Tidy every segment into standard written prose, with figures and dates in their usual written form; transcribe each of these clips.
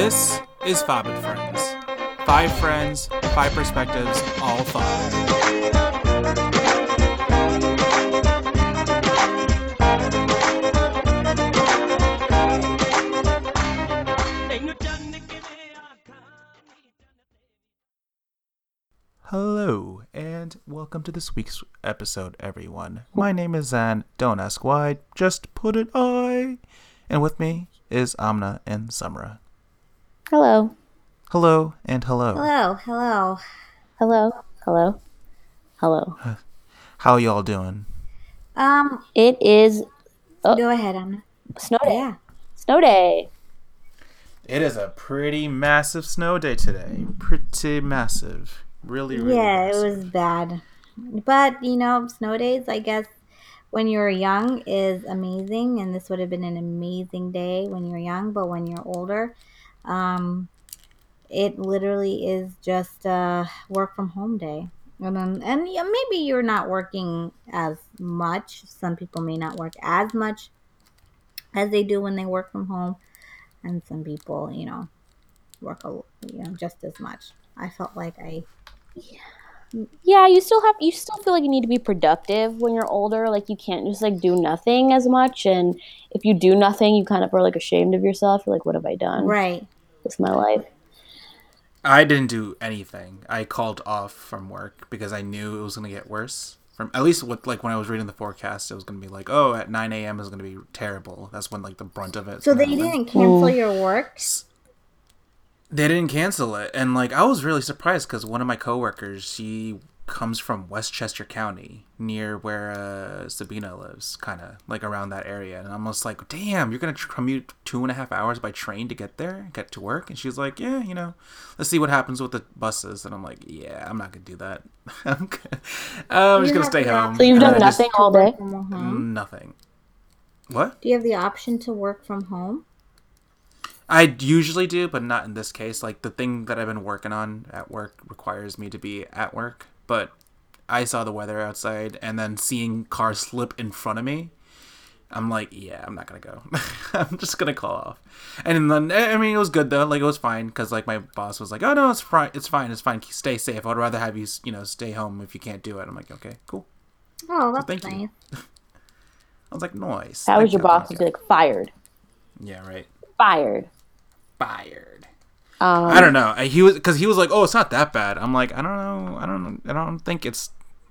This is Fobin Friends. 5 friends, 5 perspectives, all fun. Hello, and welcome to this week's episode, everyone. My name is Zan, don't ask why, just put it I. And with me is Amna and Samra. Hello. Hello, and hello. Hello, hello. Hello, hello, hello. How are y'all doing? It is... Oh, go ahead, Amna. Snow day. Yeah. Snow day. It is a pretty massive snow day today. Pretty massive. Really yeah, massive. It was bad, but you know, snow days, I guess, when you're young is amazing, and this would have been an amazing day when you're young. But when you're older, it literally is just a work from home day, and maybe you're not working as much. Some people may not work as much as they do when they work from home, and some people, you know, work just as much. I felt like you still feel like you need to be productive when you're older. Like, you can't just like do nothing as much, and if you do nothing, you kind of are like ashamed of yourself. You're like, what have I done? Right. It's my life. I didn't do anything. I called off from work because I knew it was going to get worse. From at least what, like when I was reading the forecast, it was going to be like, oh, at 9 a.m. is going to be terrible. That's when like the brunt of it. So they didn't cancel your work? They didn't cancel it, and like I was really surprised because one of my coworkers, she comes from Westchester County, near where Sabina lives, kind of like around that area. And I'm almost like, damn, you're gonna commute 2.5 hours by train to get to work? And she's like, yeah, you know, let's see what happens with the buses. And I'm like, yeah, I'm not gonna do that. I'm just gonna stay home. So you've done nothing all day? Nothing. What? Do you have the option to work from home? I usually do, but not in this case. Like, the thing that I've been working on at work requires me to be at work, but I saw the weather outside, and then seeing cars slip in front of me, I'm like, yeah, I'm not going to go. I'm just going to call off. And then, I mean, it was good, though. Like, it was fine, because, like, my boss was like, oh, no, it's fine. Stay safe. I'd rather have you, you know, stay home if you can't do it. I'm like, okay, cool. Oh, that's nice. Thank you. I was like, nice. That was your boss would be, like, fired. Yeah, right. Fired. I don't know. He was like, "Oh, it's not that bad." I'm like, "I don't know. I don't think it's.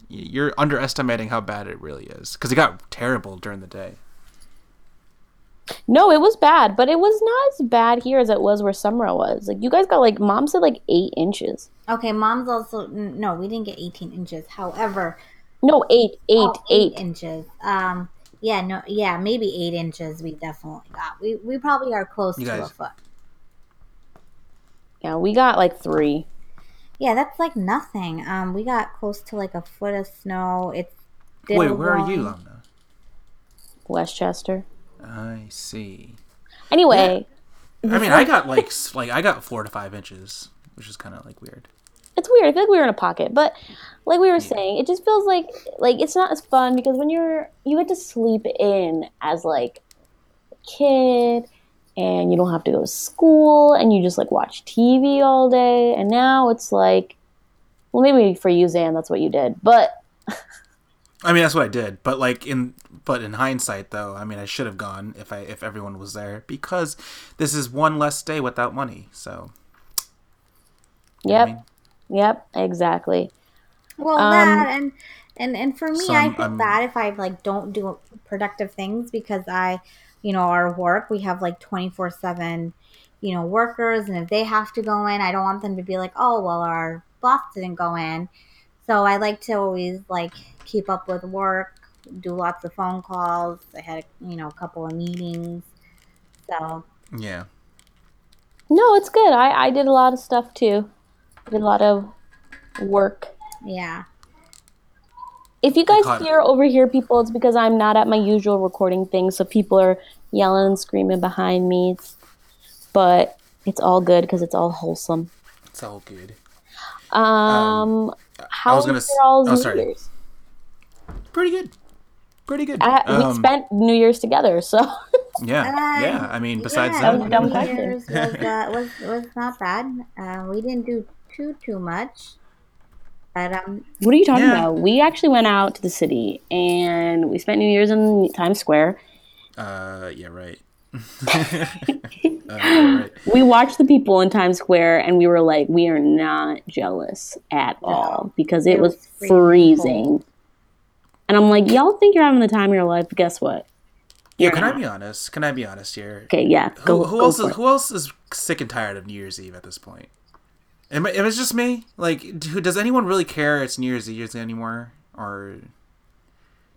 You're underestimating how bad it really is." Because it got terrible during the day. No, it was bad, but it was not as bad here as it was where Summer was. Like, you guys got like, mom said like 8 inches. Okay, mom's also no. We didn't get 18 inches. However, no, eight inches. Maybe 8 inches we definitely got. We probably are close to a foot. Yeah, we got like 3. Yeah, that's like nothing. We got close to like a foot of snow. Wait, where are you, Lana? Westchester. I see. Anyway. Yeah. I mean, I got like I got 4 to 5 inches, which is kind of like weird. It's weird. I feel like we were in a pocket, but like we were saying, it just feels like it's not as fun because when you get to sleep in as like a kid and you don't have to go to school and you just like watch TV all day. And now it's like, well, maybe for you, Zan, that's what you did, but I mean, that's what I did. But like in hindsight though, I mean, I should have gone if everyone was there because this is one less day without money. So yep. You know what I mean? Yep, exactly. Well, that and for me, I feel bad if I like don't do productive things because I, you know, our work, we have like 24/7, you know, workers, and if they have to go in, I don't want them to be like, oh, well, our boss didn't go in. So I like to always like keep up with work, do lots of phone calls. I had a couple of meetings. So yeah. No, it's good. I did a lot of stuff too. Did a lot of work. Yeah. If you guys overhear people, it's because I'm not at my usual recording thing, so people are yelling and screaming behind me. But it's all good because it's all wholesome. It's all good. How was your all's New Year's? Pretty good. We spent New Year's together, so Yeah. I mean, besides that, years was not bad. We didn't do too much. But what are you talking about? We actually went out to the city and we spent New Year's in Times Square. Right. We watched the people in Times Square and we were like, we are not jealous at all because it was freezing. Cold. And I'm like, y'all think you're having the time of your life, but guess what? Yo, can I be honest? Can I be honest here? Okay, yeah. Who else is sick and tired of New Year's Eve at this point? It was just me. Like, does anyone really care it's New Year's Eve anymore? Or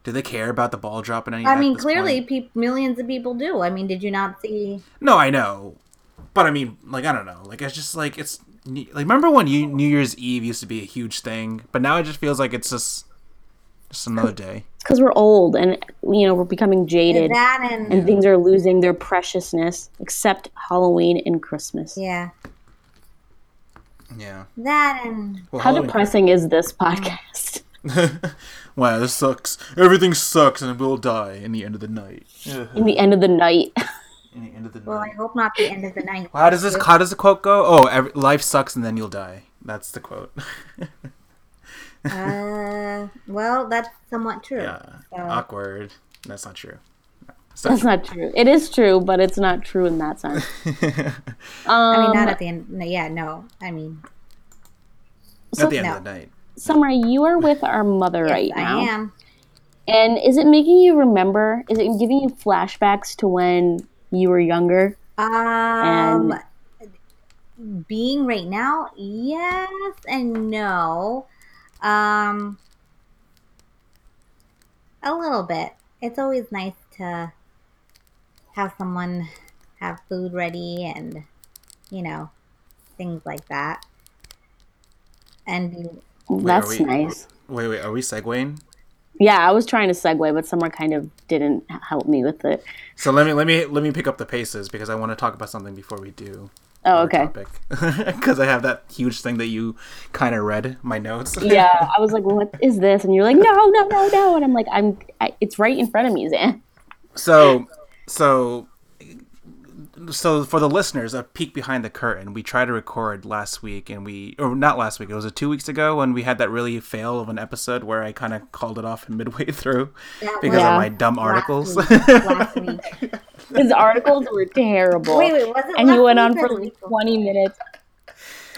do they care about the ball dropping anything? I mean, clearly millions of people do. I mean, did you not see? No, I know. But I mean, like, I don't know. Like, it's just like, it's like, remember when New Year's Eve used to be a huge thing? But now it just feels like it's just another day. Because we're old and, you know, we're becoming jaded and things are losing their preciousness, except Halloween and Christmas. Yeah. That and... Well, how depressing is this podcast? Wow, this sucks. Everything sucks and we'll die in the end of the night. Well, I hope not the end of the night. Well, how does the quote go? Oh, life sucks and then you'll die. That's the quote. Well, that's somewhat true. Yeah, awkward. That's not true. That's not true. It is true, but it's not true in that sense. I mean, not at the end. Yeah, no. I mean, at the end of the night. Summer, you are with our mother right now. I am. And is it making you remember? Is it giving you flashbacks to when you were younger? And being right now, yes and no. A little bit. It's always nice to have someone have food ready and, you know, things like that. And nice. Wait, are we segueing? Yeah, I was trying to segue, but someone kind of didn't help me with it. So let me pick up the paces because I want to talk about something before we do. Oh, okay. Because I have that huge thing that you kind of read my notes. Yeah, I was like, "What is this?" And you're like, "No," and I'm like, it's right in front of me, Zan. So for the listeners, a peek behind the curtain. We tried to record last week, or not last week. It was 2 weeks ago when we had that really fail of an episode where I kind of called it off midway through because of my dumb articles. Last week. His articles were terrible. Wait, was it? And he went on for like 20 minutes.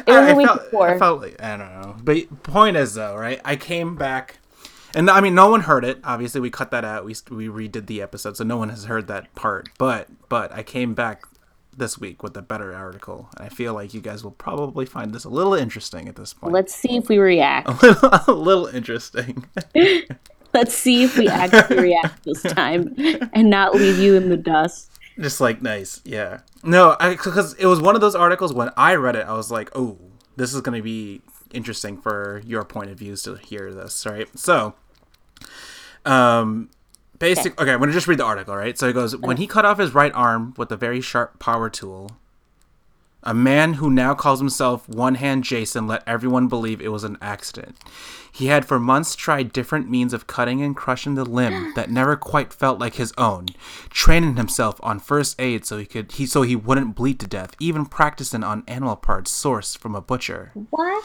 It was the week before. I felt like, I don't know. But point is, though, right? I came back, and I mean, no one heard it. Obviously, we cut that out. We redid the episode, so no one has heard that part. But I came back this week with a better article. And I feel like you guys will probably find this a little interesting at this point. Let's see if we react. A little interesting. Let's see if we actually react this time and not leave you in the dust. Just like, nice. Yeah. No, because it was one of those articles when I read it, I was like, oh, this is going to be interesting for your point of views to hear this, right? So, I'm going to just read the article, right? So it goes, when he cut off his right arm with a very sharp power tool, a man who now calls himself One Hand Jason let everyone believe it was an accident. He had for months tried different means of cutting and crushing the limb that never quite felt like his own, training himself on first aid so he wouldn't bleed to death, even practicing on animal parts sourced from a butcher. What?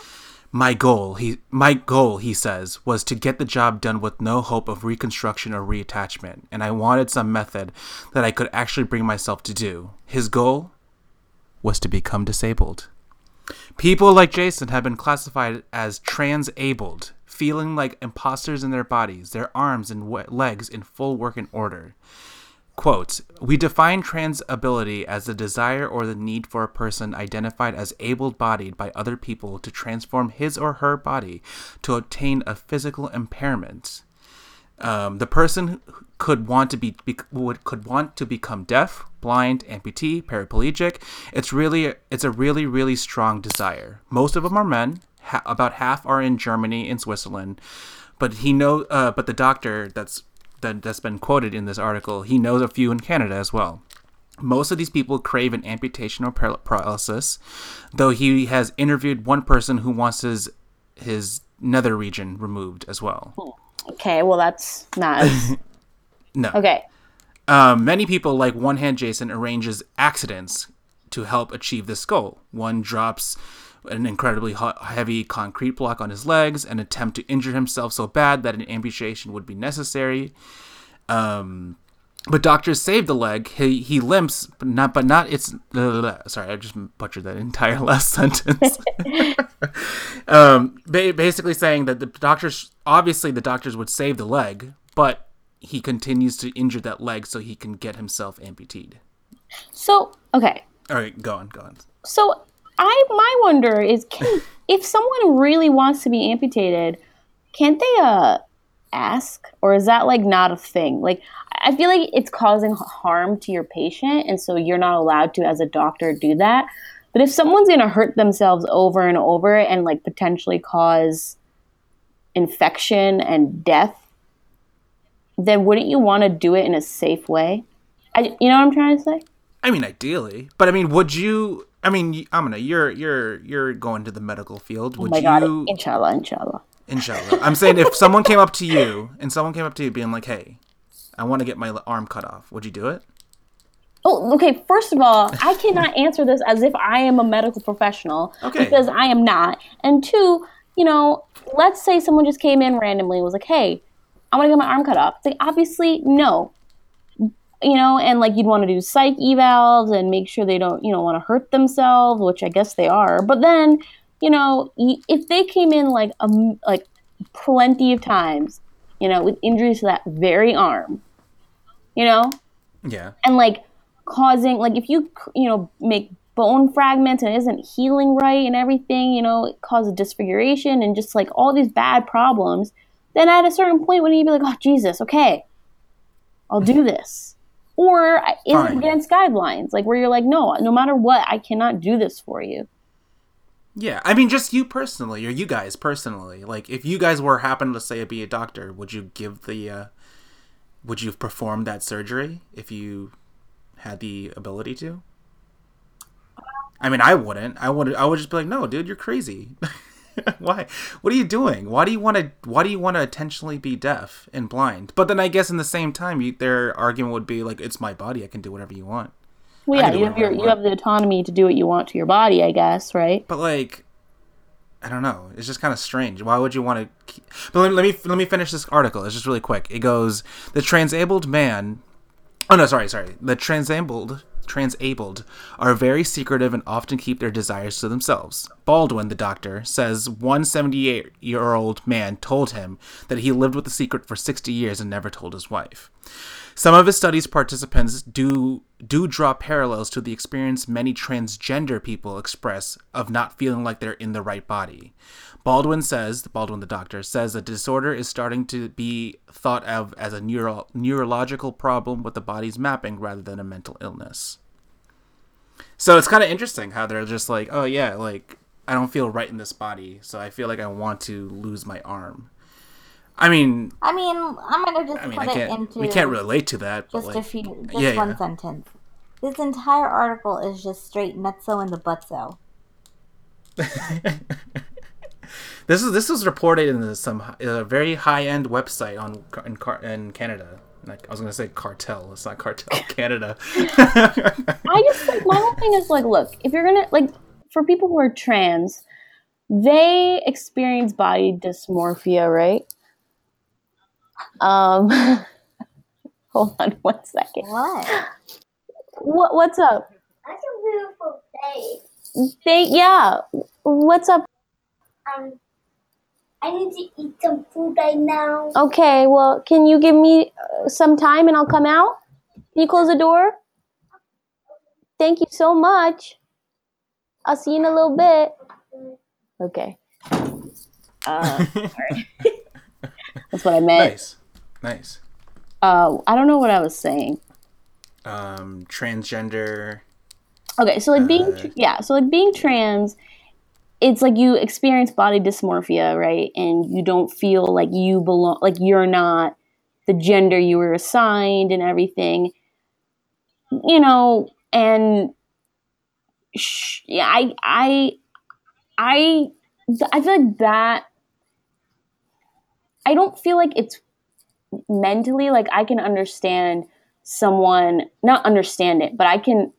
My goal, he says, was to get the job done with no hope of reconstruction or reattachment, and I wanted some method that I could actually bring myself to do. His goal was to become disabled. People like Jason have been classified as trans-abled, feeling like imposters in their bodies, their arms and legs in full working order. Quote, we define trans-ability as the desire or the need for a person identified as able-bodied by other people to transform his or her body to obtain a physical impairment. The person could want to become deaf, blind, amputee, paraplegic. It's a really, really strong desire. Most of them are men. About half are in Germany and Switzerland. But the doctor that's been quoted in this article, he knows a few in Canada as well. Most of these people crave an amputation or paralysis, though he has interviewed one person who wants his nether region removed as well. Okay, well, that's not. No. Okay. Many people, like One Hand Jason, arranges accidents to help achieve this goal. One drops an incredibly heavy concrete block on his legs and attempt to injure himself so bad that an amputation would be necessary. But doctors saved the leg. He limps, but not. It's sorry, I just butchered that entire last sentence. Basically saying that the doctors would save the leg, but he continues to injure that leg so he can get himself amputated. So okay. All right, go on. So my wonder is, if someone really wants to be amputated, can't they ask, or is that like not a thing? Like, I feel like it's causing harm to your patient, and so you're not allowed to, as a doctor, do that. But if someone's going to hurt themselves over and over and like potentially cause infection and death, then wouldn't you want to do it in a safe way? You know what I'm trying to say? I mean, ideally, but I mean, would you? I mean, Amina, you're going to the medical field. Would you? Inshallah. I'm saying, if someone came up to you being like, hey, I want to get my arm cut off, would you do it? Oh, okay. First of all, I cannot answer this as if I am a medical professional, because I am not. And two, you know, let's say someone just came in randomly and was like, hey, I want to get my arm cut off. It's like, obviously, no. You know, and like you'd want to do psych evals and make sure they don't, you know, want to hurt themselves, which I guess they are. But then, you know, if they came in like plenty of times, you know, with injuries to that very arm, you know? Yeah. And like causing, like if you know, make bone fragments and it isn't healing right and everything, you know, it causes disfiguration and just like all these bad problems, then at a certain point wouldn't you be like, oh, Jesus, okay, I'll do this? Or is it against guidelines? Like where you're like, no matter what, I cannot do this for you. Yeah, I mean, just you personally, or you guys personally. Like, if you guys were happened to say be a doctor, would you give the, would you perform that surgery if you had the ability to? I mean, I wouldn't. I would just be like, no, dude, you're crazy. Why? What are you doing? Why do you want to intentionally be deaf and blind? But then I guess in the same time, their argument would be like, it's my body. I can do whatever you want. Well, yeah, you have the autonomy to do what you want to your body, I guess, right? But like, I don't know. It's just kind of strange. Why would you want to? But let me finish this article. It's just really quick. It goes, the transabled man. Oh no, sorry. The transabled are very secretive and often keep their desires to themselves. Baldwin, the doctor, says one 78-year-old man told him that he lived with the secret for 60 years and never told his wife. Some of his study's participants do draw parallels to the experience many transgender people express of not feeling like they're in the right body. Baldwin, the doctor, says the disorder is starting to be thought of as a neurological problem with the body's mapping rather than a mental illness. So it's kind of interesting how they're just like, oh yeah, like I don't feel right in this body, so I feel like I want to lose my arm. I mean, I'm gonna just we can't relate to that. But just like, one sentence. This entire article is just straight nutso in the butso. This was reported in a very high end website in Canada. I was gonna say cartel. It's not cartel Canada. I just like, my whole thing is like, look, if you're gonna like, for people who are trans, they experience body dysmorphia, right? Hold on one second. What's up? That's a beautiful face. What's up? I need to eat some food right now. Okay, well, can you give me some time and I'll come out? Can you close the door? Thank you so much. I'll see you in a little bit. Okay. All right. That's what I meant. Nice. I don't know what I was saying. Transgender. Okay, so like being trans, it's like you experience body dysmorphia, right? And you don't feel like you belong, like you're not the gender you were assigned and everything. You know, and I feel like that. I don't feel like it's mentally, like I can understand someone not understand it, but I think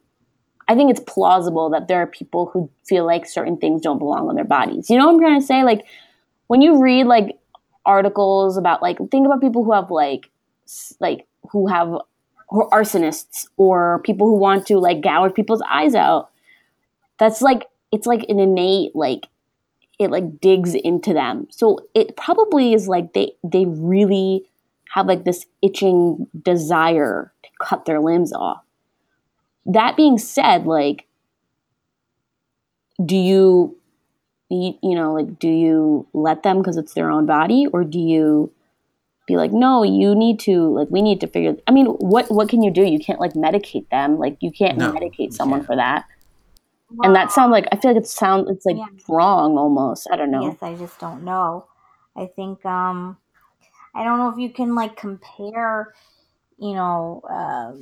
it's plausible that there are people who feel like certain things don't belong on their bodies. You know what I'm trying to say? Like, when you read like articles about like, think about people who have who are arsonists, or people who want to like gouge people's eyes out. That's like, it's like an innate, like it like digs into them. So it probably is like they really have like this itching desire to cut their limbs off. That being said, like, do you let them because it's their own body, or do you be like, no, you need to, like, we need to figure, I mean, what can you do? You can't like medicate them. Like, you can't medicate someone for that. Wow. And that sounds like, I feel like it's like wrong almost. I don't know. Yes, I just don't know. I think, I don't know if you can like compare, you know,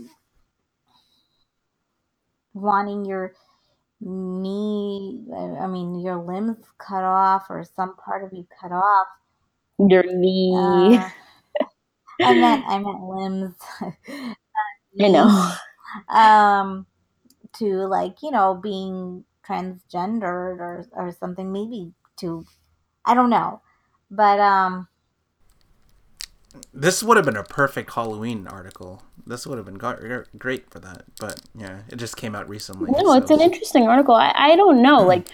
wanting your your limbs cut off, or some part of you cut off. Your knee. I meant limbs. You know. To like, you know, being transgendered or something, maybe to, I don't know. But, this would have been a perfect Halloween article. This would have been great for that. But, yeah, it just came out recently. No, so. It's an interesting article. I don't know. Like,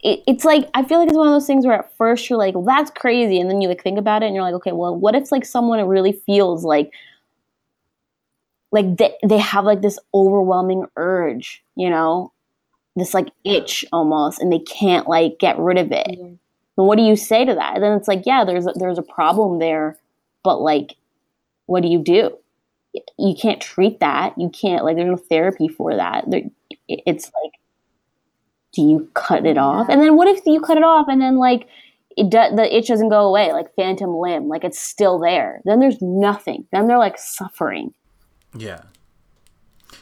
it's like, I feel like it's one of those things where at first you're like, well, that's crazy. And then you like think about it and you're like, okay, well, what if like someone really feels like they have like this overwhelming urge, you know, this like itch almost, and they can't like get rid of it. Mm-hmm. And what do you say to that? And then it's like, yeah, there's a problem there, but like, what do? You can't treat that. You can't, like, there's no therapy for that. It's like, do you cut it off? And then what if you cut it off and then like the itch doesn't go away, like phantom limb, like it's still there. Then there's nothing. Then they're like suffering. Yeah.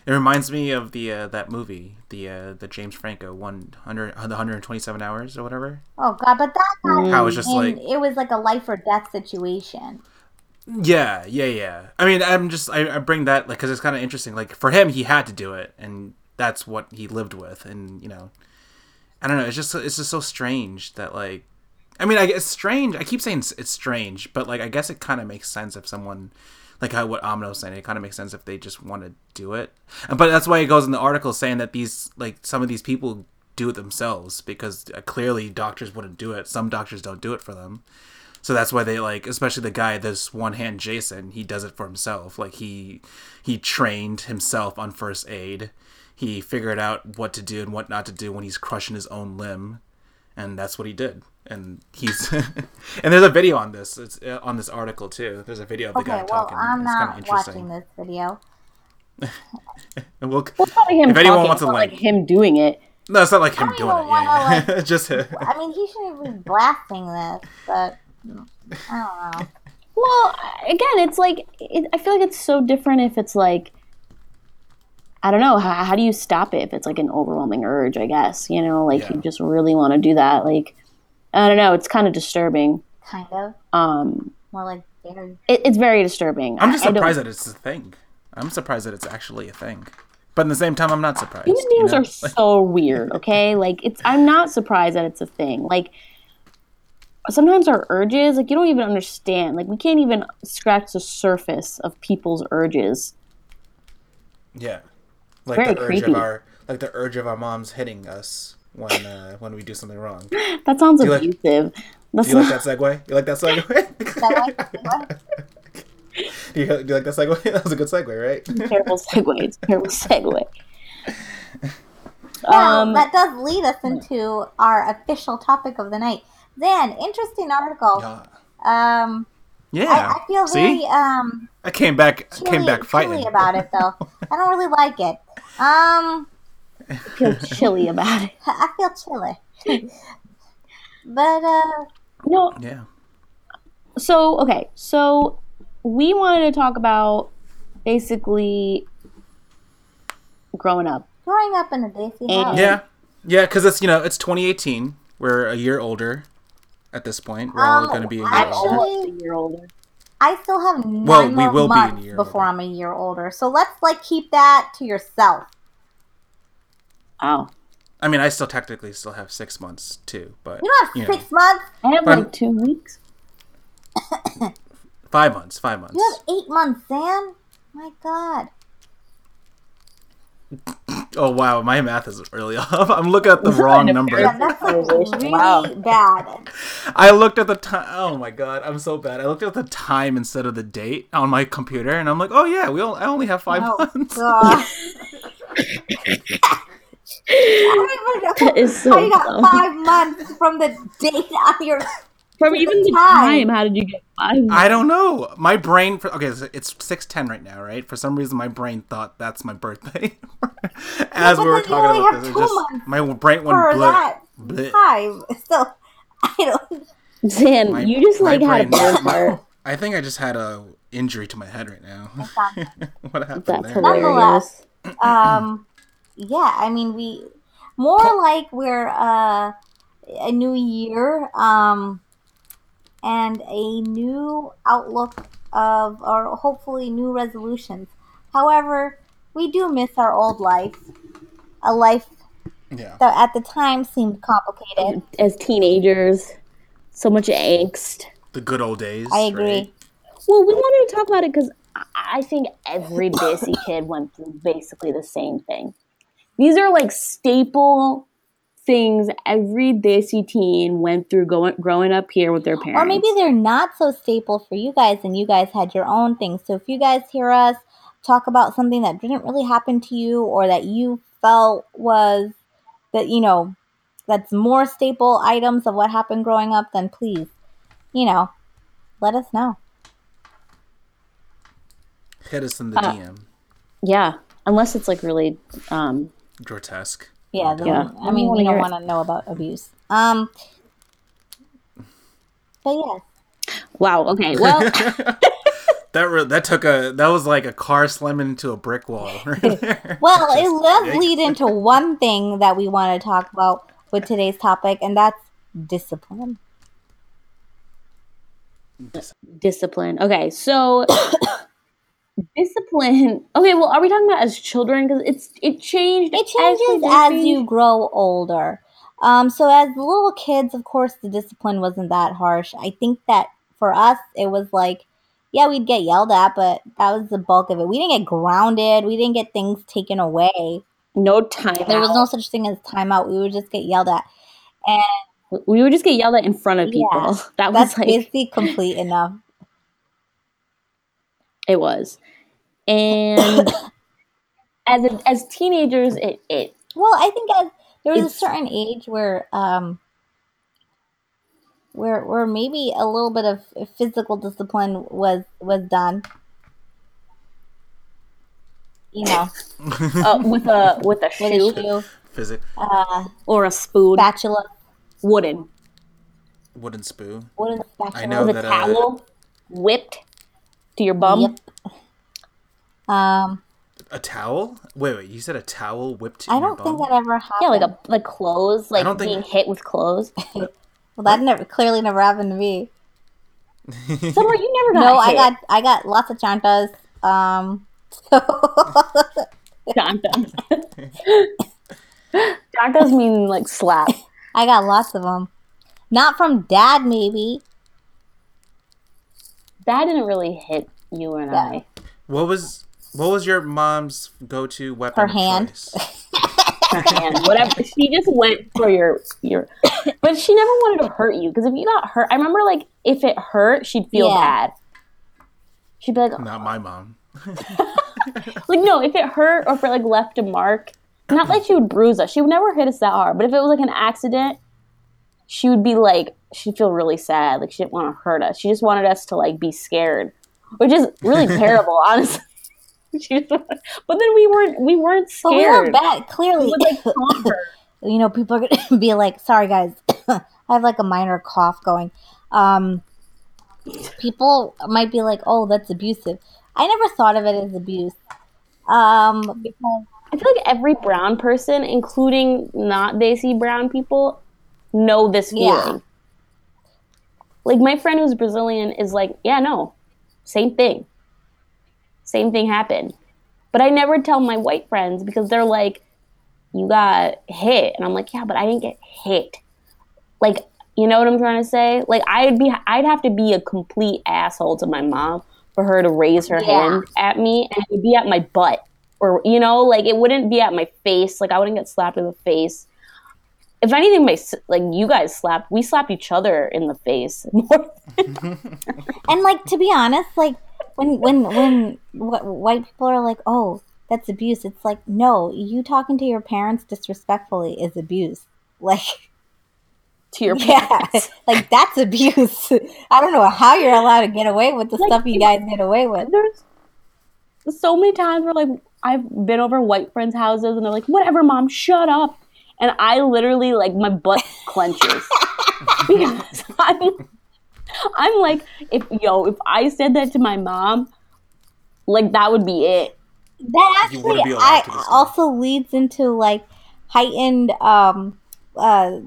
It reminds me of the that movie, the James Franco 127 hours or whatever. Oh God, but that how was just like, it was like a life or death situation. Yeah. I mean, I'm just I bring that like because it's kind of interesting. Like for him, he had to do it, and that's what he lived with. And you know, I don't know. It's just so strange that like, I mean, I guess strange. I keep saying it's strange, but like I guess it kind of makes sense if someone. Like what Amno was saying, it kind of makes sense if they just want to do it. But that's why it goes in the article saying that these, like, some of these people do it themselves because clearly doctors wouldn't do it. Some doctors don't do it for them. So that's why they, like, especially the guy, this One Hand Jason, he does it for himself. Like, he trained himself on first aid. He figured out what to do and what not to do when he's crushing his own limb. And that's what he did. And he's and there's a video on this. It's on this article too. There's a video of the guy talking. I'm it's not kinda watching this video. And well, it's probably him. If anyone wants to like him doing it. No, it's not like him doing it. Yeah. Like, just. I mean, he shouldn't be blasting this, but I don't know. Well, again, it's like I feel like it's so different if it's like. I don't know. How do you stop it if it's like an overwhelming urge? I guess you know, like you just really want to do that, like. I don't know. It's kind of disturbing. Kind of. More like very. It's very disturbing. I'm just surprised that it's a thing. I'm surprised that it's actually a thing. But at the same time, I'm not surprised. Human beings are so weird. Okay, like I'm not surprised that it's a thing. Like sometimes our urges, like you don't even understand. Like we can't even scratch the surface of people's urges. Yeah, like very creepy. The urge of our moms hitting us. When we do something wrong. That sounds abusive. You like that segue? Do you like that segue? That was a good segue, right? Terrible segue. It's a terrible segue. That does lead us into our official topic of the night. Then, interesting article. Yeah. I feel very I came back. Fighting about it though. I don't really like it. I feel chilly about it. I feel chilly. But, no. Yeah. So, okay. So, we wanted to talk about basically growing up. Growing up in a Daisy house. Yeah. Yeah, because it's, you know, it's 2018. We're a year older at this point. We're all going to be a year older. I still have 9 more months before I'm a year older. So let's like keep that to yourself. Oh. I mean, I still technically still have 6 months too, but you don't have you 6 months. I have like 2 weeks. 5 months. 5 months. You have 8 months, Sam. My God. Oh wow, my math is really off. I'm looking at the wrong number. Yeah, that's really bad. I looked at the time. Oh my God, I'm so bad. I looked at the time instead of the date on my computer, and I'm like, oh yeah, I only have 5 months. I don't even know how you got 5 months from the date on your. From even the time, how did you get 5 months? I don't know. My brain... Okay, so it's 6:10 right now, right? For some reason, my brain thought that's my birthday. As we were talking about this, my brain went bleh. Five. So, I don't... Zan, you just, had a bad part. I think I just had a injury to my head right now. What happened there? That's hilarious. Yeah, I mean, we... More like we're a new year, and a new outlook of, or hopefully new resolutions. However, we do miss our old life, a life that at the time seemed complicated. As teenagers, so much angst. The good old days. I agree. Right? Well, we wanted to talk about it because I think every busy kid went through basically the same thing. These are like staple things every desi teen went through growing up here with their parents. Or maybe they're not so staple for you guys and you guys had your own things. So if you guys hear us talk about something that didn't really happen to you or that you felt was that, you know, that's more staple items of what happened growing up, then please, let us know. Hit us in the DM. Yeah. Unless it's like really... grotesque. Yeah, I mean, we don't want to know about abuse. But yeah. Wow. Okay. Well, that was like a car slamming into a brick wall. Right there. Well, it does lead into one thing that we want to talk about with today's topic, and that's discipline. Discipline. Okay, so. Discipline. Okay, well, are we talking about as children? Because it changed. It changes as you grow older. So as little kids, of course, the discipline wasn't that harsh. I think that for us, it was like, yeah, we'd get yelled at, but that was the bulk of it. We didn't get grounded. We didn't get things taken away. No timeout. There was no such thing as timeout. We would just get yelled at, and we would just get yelled at in front of people. Yeah, that's like basically complete enough. It was. And as teenagers, it... Well, I think there was a certain age where maybe a little bit of physical discipline was done. With a shoe. Physics. Or a spoon. Spatula. Wooden spoon. Wooden spatula. I know with a towel. Whipped. To your bum? Yep. A towel? Wait. You said a towel whipped to your bum? I don't think that ever happened. Yeah, like clothes, like being hit with clothes. Well, that clearly never happened to me. Summer, you never got hit. I got lots of chantas. Chantas. Chantas mean like slap. I got lots of them. Not from dad, maybe. That didn't really hit you and I. What was your mom's go-to weapon? Her hand. Her hand. Whatever. She just went for your. But she never wanted to hurt you because if you got hurt, I remember like if it hurt, she'd feel bad. She'd be like, oh. Not my mom. Like no, if it hurt or if it like left a mark, not like she would bruise us. She would never hit us that hard. But if it was like an accident, she would be like. She'd feel really sad. Like, she didn't want to hurt us. She just wanted us to, like, be scared. Which is really terrible, honestly. But then we weren't scared. But we were bad, clearly. It was, like, people are going to be like, sorry, guys. I have, like, a minor cough going. People might be like, oh, that's abusive. I never thought of it as abuse. Because I feel like every brown person, including not desi brown people, know this feeling. Yeah. Like, my friend who's Brazilian is like, yeah, no. Same thing happened. But I never tell my white friends because they're like, you got hit. And I'm like, yeah, but I didn't get hit. Like, you know what I'm trying to say? Like, I'd have to be a complete asshole to my mom for her to raise her hand at me, and it would be at my butt. Or, you know, like, it wouldn't be at my face. Like, I wouldn't get slapped in the face. If anything, like, you guys slapped, we slapped each other in the face more than And, like, to be honest, like, when white people are like, oh, that's abuse, it's like, no, you talking to your parents disrespectfully is abuse. Like, to your parents. Yeah, like, that's abuse. I don't know how you're allowed to get away with the like, stuff you guys get away with. There's so many times where, like, I've been over white friends' houses and they're like, whatever, mom, shut up. And I literally, like, my butt clenches. Because I'm like, if I said that to my mom, like, that would be it. That actually also leads into, like, heightened senses,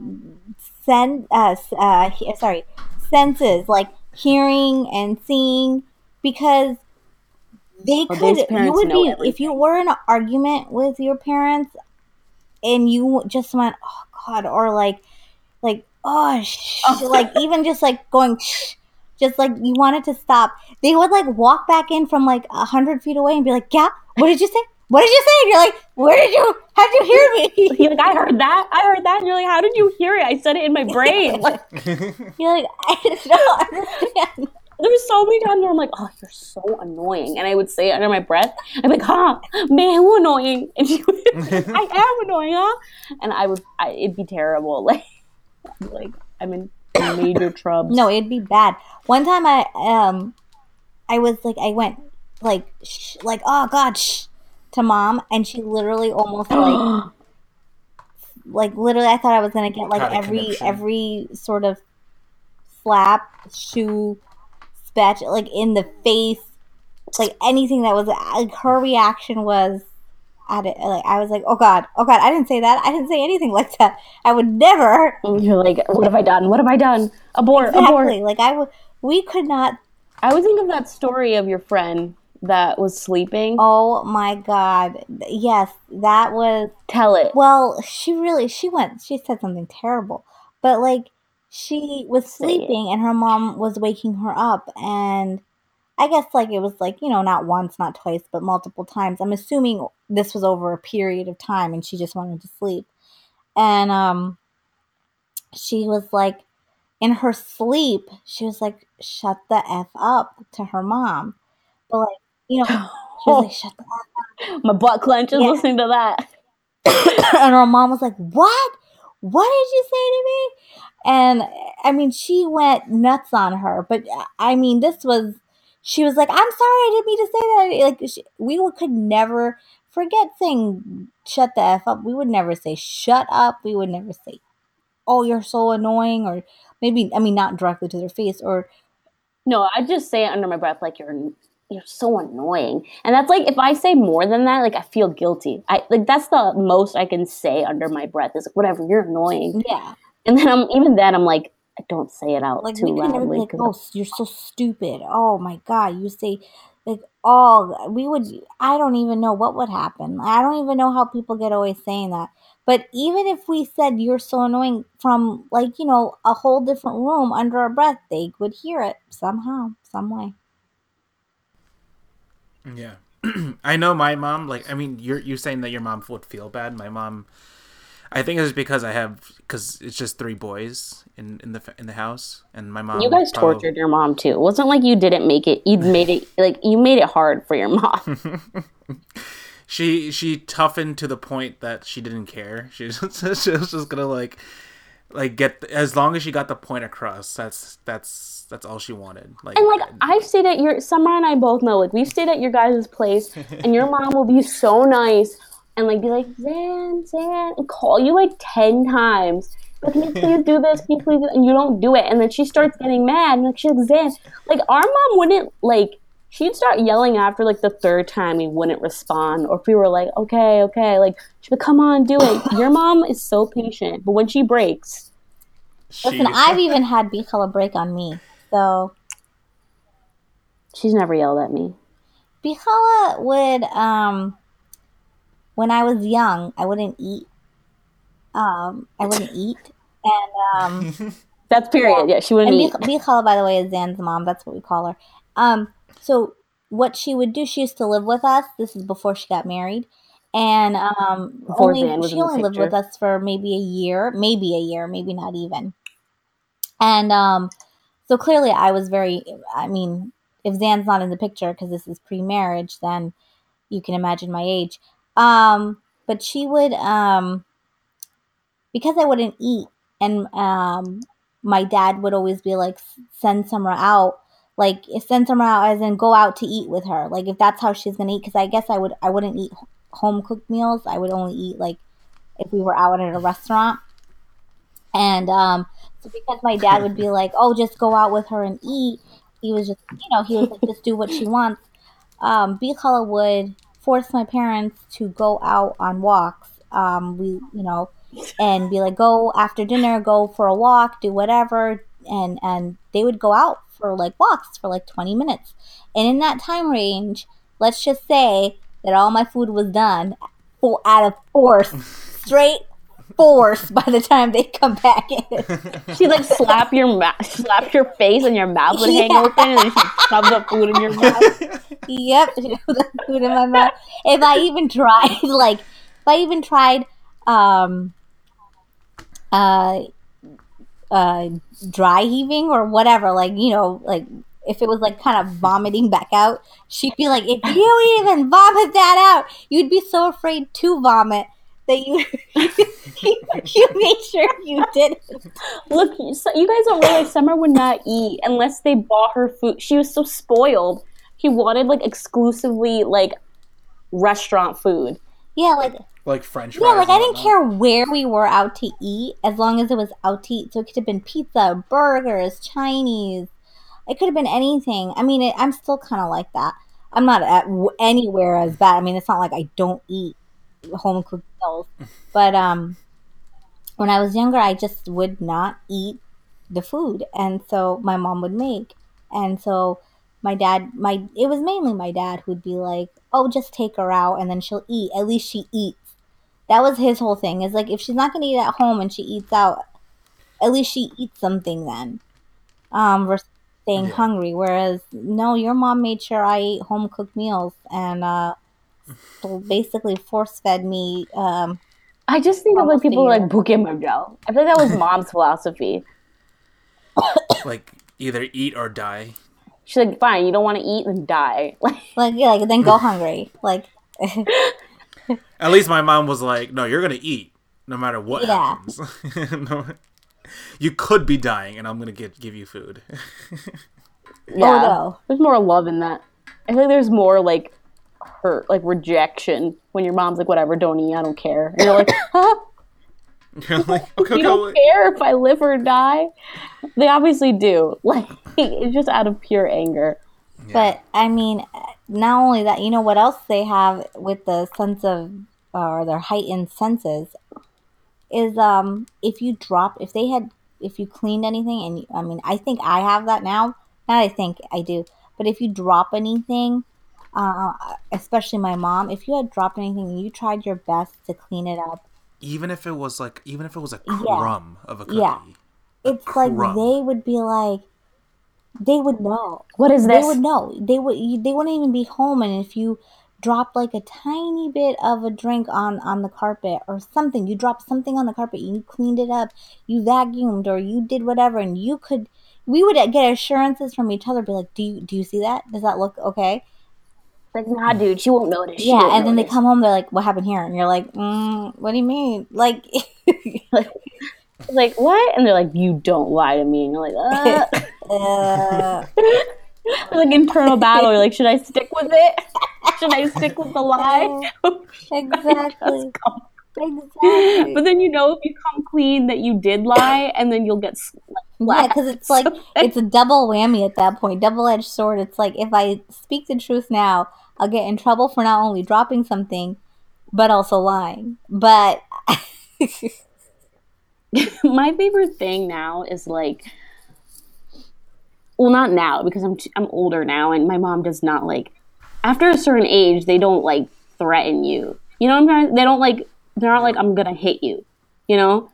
like hearing and seeing, because they if you were in an argument with your parents and you just went, oh God, or like oh shh, like even just like going shh, just like you wanted to stop, they would like walk back in from like 100 feet away and be like, yeah, what did you say? What did you say? And you're like, how'd you hear me? You're like, I heard that. And you're like, how did you hear it? I said it in my brain. Like, you're like, I just don't understand. There was so many times where I'm like, oh, you're so annoying. And I would say it under my breath. I'm like, huh, man, who annoying? And she would be like, I am annoying, huh? And it'd be terrible. Like I'm in major trouble. No, it'd be bad. One time I was like, I went like, shh, like, oh God, shh, to mom, and she literally almost like literally I thought I was gonna get like every sort of slap, shoe, spatula, like in the face, like anything that was like her reaction was at it. Like I was like, oh god, I didn't say that. I didn't say anything like that. I would never. And you're like, what have I done? Abort. Like we could not. I always think of that story of your friend that was sleeping. Oh my God. Yes, that was. Tell it. Well, she said something terrible. But like, she was sleeping and her mom was waking her up. And I guess like it was like, you know, not once, not twice, but multiple times. I'm assuming this was over a period of time and she just wanted to sleep. And she was like, in her sleep, she was like, shut the F up to her mom. But like, you know, she was like, shut the fuck up. My butt clenches listening to that. And her mom was like, what? What did you say to me? And, I mean, she went nuts on her. But, I mean, she was like, I'm sorry, I didn't mean to say that. Like, we could never forget saying shut the F up. We would never say shut up. We would never say, oh, you're so annoying. Or maybe, I mean, not directly to their face. Or no, I just say it under my breath like you're so annoying. And that's like, if I say more than that, like I feel guilty. That's the most I can say under my breath is like, whatever, you're annoying. Yeah. And then I'm like, I don't say it out like, too loudly. Like, oh, you're so stupid. Oh my God. You say like, I don't even know what would happen. I don't even know how people get away saying that. But even if we said you're so annoying from like, you know, a whole different room under our breath, they would hear it somehow, some way. Yeah. I know my mom, like, I mean, you're saying that your mom would feel bad. My mom, I think it's because it's just three boys in the house, and my mom. You guys tortured your mom too. It wasn't like you didn't make it. You made it like you made it hard for your mom. She toughened to the point that she didn't care. She was just gonna like get as long as she got the point across, that's all she wanted. Like, and like I've stayed at your Summer and I both know, like we've stayed at your guys' place and your mom will be so nice and like be like, Zan, and call you like 10 times. Like, can you please do this? Can you please do this? And you don't do it, and then she starts getting mad and like she's like, Zan. Like our mom wouldn't like she'd start yelling after like the third time we wouldn't respond, or if we were like, okay, like she'd be like, come on, do it. Your mom is so patient, but when she breaks, listen, I've even had Bichala break on me, so She's never yelled at me. Bihalla would, when I was young, I wouldn't eat. And that's period. Yeah, she wouldn't eat. Bihalla, by the way, is Zan's mom. That's what we call her. So what she would do, she used to live with us. This is before she got married. And she only lived with us for maybe a year, maybe not even. And so clearly I was very, I mean, if Zan's not in the picture because this is pre-marriage, then you can imagine my age. But she would, because I wouldn't eat, and my dad would always be like, send somewhere out as in go out to eat with her. Like if that's how she's going to eat, because I guess I wouldn't eat home-cooked meals. I would only eat like if we were out at a restaurant. And so because my dad would be like, oh, just go out with her and eat. He was just, he was like, just do what she wants. Bihalla would force my parents to go out on walks. And be like, go after dinner, go for a walk, do whatever. And they would go out for like walks for like 20 minutes. And in that time range, let's just say that all my food was done out of force by the time they come back in. She'd like slap your face and your mouth would hang open, and then she'd shove the food in your mouth. Yep, she'd shove the food in my mouth. If I even tried dry heaving or whatever, if it was like kind of vomiting back out, she'd be like, if you even vomit that out, you'd be so afraid to vomit that you made sure you didn't. Look, so you guys don't realize Summer would not eat unless they bought her food. She was so spoiled. She wanted exclusively restaurant food. Yeah, like French fries. Yeah, I didn't care where we were out to eat as long as it was out to eat. So it could have been pizza, burgers, Chinese. It could have been anything. I mean, I'm still kind of like that. I'm not at anywhere as bad. I mean, it's not like I don't eat home-cooked meals. But when I was younger, I just would not eat the food. And so my mom would make. And so it was mainly my dad who'd be like, oh, just take her out and then she'll eat. At least she eats. That was his whole thing. It's like, if she's not going to eat at home and she eats out, at least she eats something then. Versus staying hungry, whereas no, your mom made sure I ate home cooked meals and basically force fed me. I just think of people Bukim Abdel. I feel like that was mom's philosophy. Either eat or die. She's like, fine, you don't want to eat, then die. Then go hungry. At least my mom was like, no, you're gonna eat no matter what happens. No. You could be dying, and I'm going to give you food. No. There's more love in that. I feel like there's more, hurt, rejection when your mom's like, whatever, don't eat, I don't care. And you're like, huh? You're like, okay, you don't care if I live or die? They obviously do. It's just out of pure anger. Yeah. But, I mean, not only that, you know what else they have with the sense of, or their heightened senses is if you cleaned anything, and I mean, I think I have that now. Not I think I do, but if you drop anything, especially my mom, if you had dropped anything, you tried your best to clean it up. Even if it was a crumb of a cookie. Yeah, they would be like, they would know. What is this? They would know. They wouldn't even be home, and if you drop a tiny bit of a drink on the carpet or something. You dropped something on the carpet. You cleaned it up. You vacuumed or you did whatever. And we would get assurances from each other. Be like, do you see that? Does that look okay? Like, nah, dude, she won't notice. Yeah, and then they come home. They're like, what happened here? And you're like, what do you mean? Like what? And they're like, you don't lie to me. And you're like, like internal battle. You're like, should I stick with it? Should I stick with the lie? Exactly. Exactly. But then if you come clean that you did lie, and then you'll get slapped. Yeah, because it's it's a double whammy at that point, double-edged sword. It's like, if I speak the truth now, I'll get in trouble for not only dropping something, but also lying. But my favorite thing now is well, not now, because I'm older now, and my mom does not, like, after a certain age, they don't, like, threaten you. You know what I'm saying? They don't, like, they're not like, I'm gonna hit you, you know?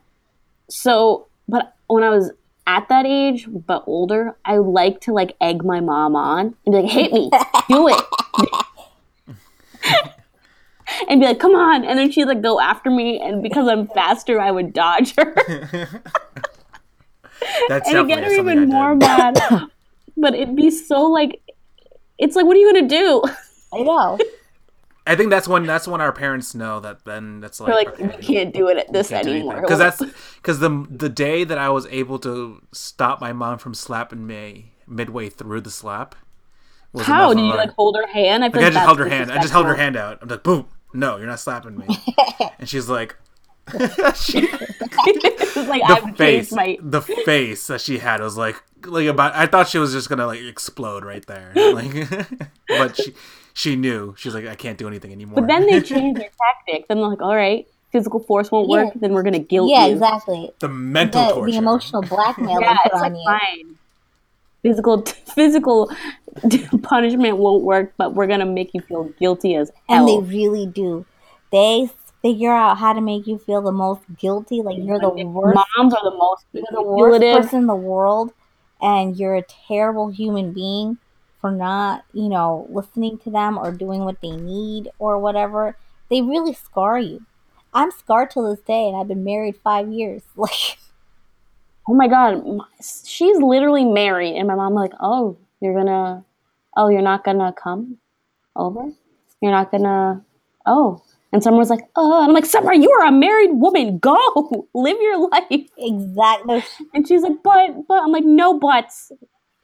So, but when I was at that age, but older, I like to, like, egg my mom on and be like, hit me, do it. And be like, come on. And then she'd, like, go after me, and because I'm faster, I would dodge her. That's and get her even more mad. But it'd be so, like, it's like, what are you gonna do? I know. I think that's when our parents know that. Then that's like, we're like, okay, we can't do it at this anymore. Because the day that I was able to stop my mom from slapping me midway through the slap. Was how did you like hold her hand? I just held her hand. I just held her hand out. I'm like, boom! No, you're not slapping me. And she's like, the face that she had was like about. I thought she was just gonna like explode right there. Like, but she. She knew. She's like, I can't do anything anymore. But then they changed their tactic. Then they're like, all right, physical force won't work. Then we're going to guilt you. Yeah, exactly. The mental torture. The emotional blackmail they put on you. Fine. Physical punishment won't work, but we're going to make you feel guilty as hell. And they really do. They figure out how to make you feel the most guilty. Like, you're the worst. Moms are the most person in the world, and you're a terrible human being. Or not, you know, listening to them or doing what they need or whatever. They really scar you. I'm scarred till this day, and I've been married 5 years. Like, oh my God, she's literally married, and my mom like, you're not gonna come over, you're not gonna, and someone's like, and I'm like, Summer, you are a married woman. Go live your life. Exactly. And she's like, but I'm like, no buts.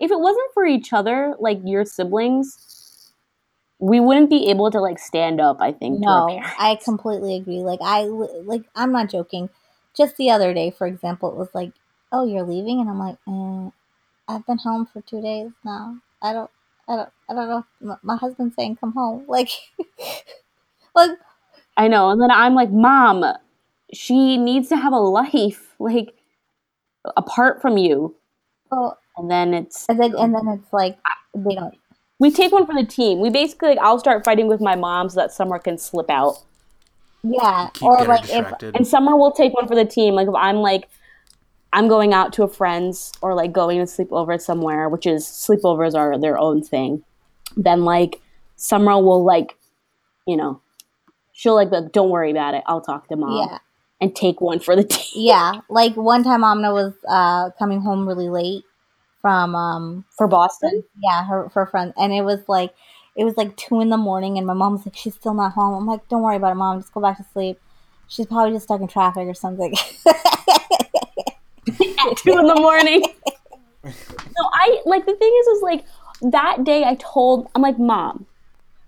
If it wasn't for each other, like your siblings, we wouldn't be able to like stand up, I think. No, I completely agree. Like I'm not joking. Just the other day, for example, it was like, oh, you're leaving? And I'm like, I've been home for 2 days now. I don't know. My husband's saying come home. Like, like I know. And then I'm like, Mom, she needs to have a life, like apart from you. Well, And then it's like they don't. We take one for the team. We basically like, I'll start fighting with my mom so that Summer can slip out. Yeah, or like distracted. And Summer will take one for the team. Like if I'm like I'm going out to a friend's or like going to sleep over somewhere, which is sleepovers are their own thing. Then like Summer will like, you know, she'll like don't worry about it. I'll talk to Mom. Yeah. And take one for the team. Yeah, like one time Amna was coming home really late. From for Boston, yeah, her friend, and it was like 2 a.m, and my mom's like, she's still not home. I'm like, don't worry about it, Mom, just go back to sleep. She's probably just stuck in traffic or something. At 2 a.m. No, I like the thing is like that day I'm like, Mom,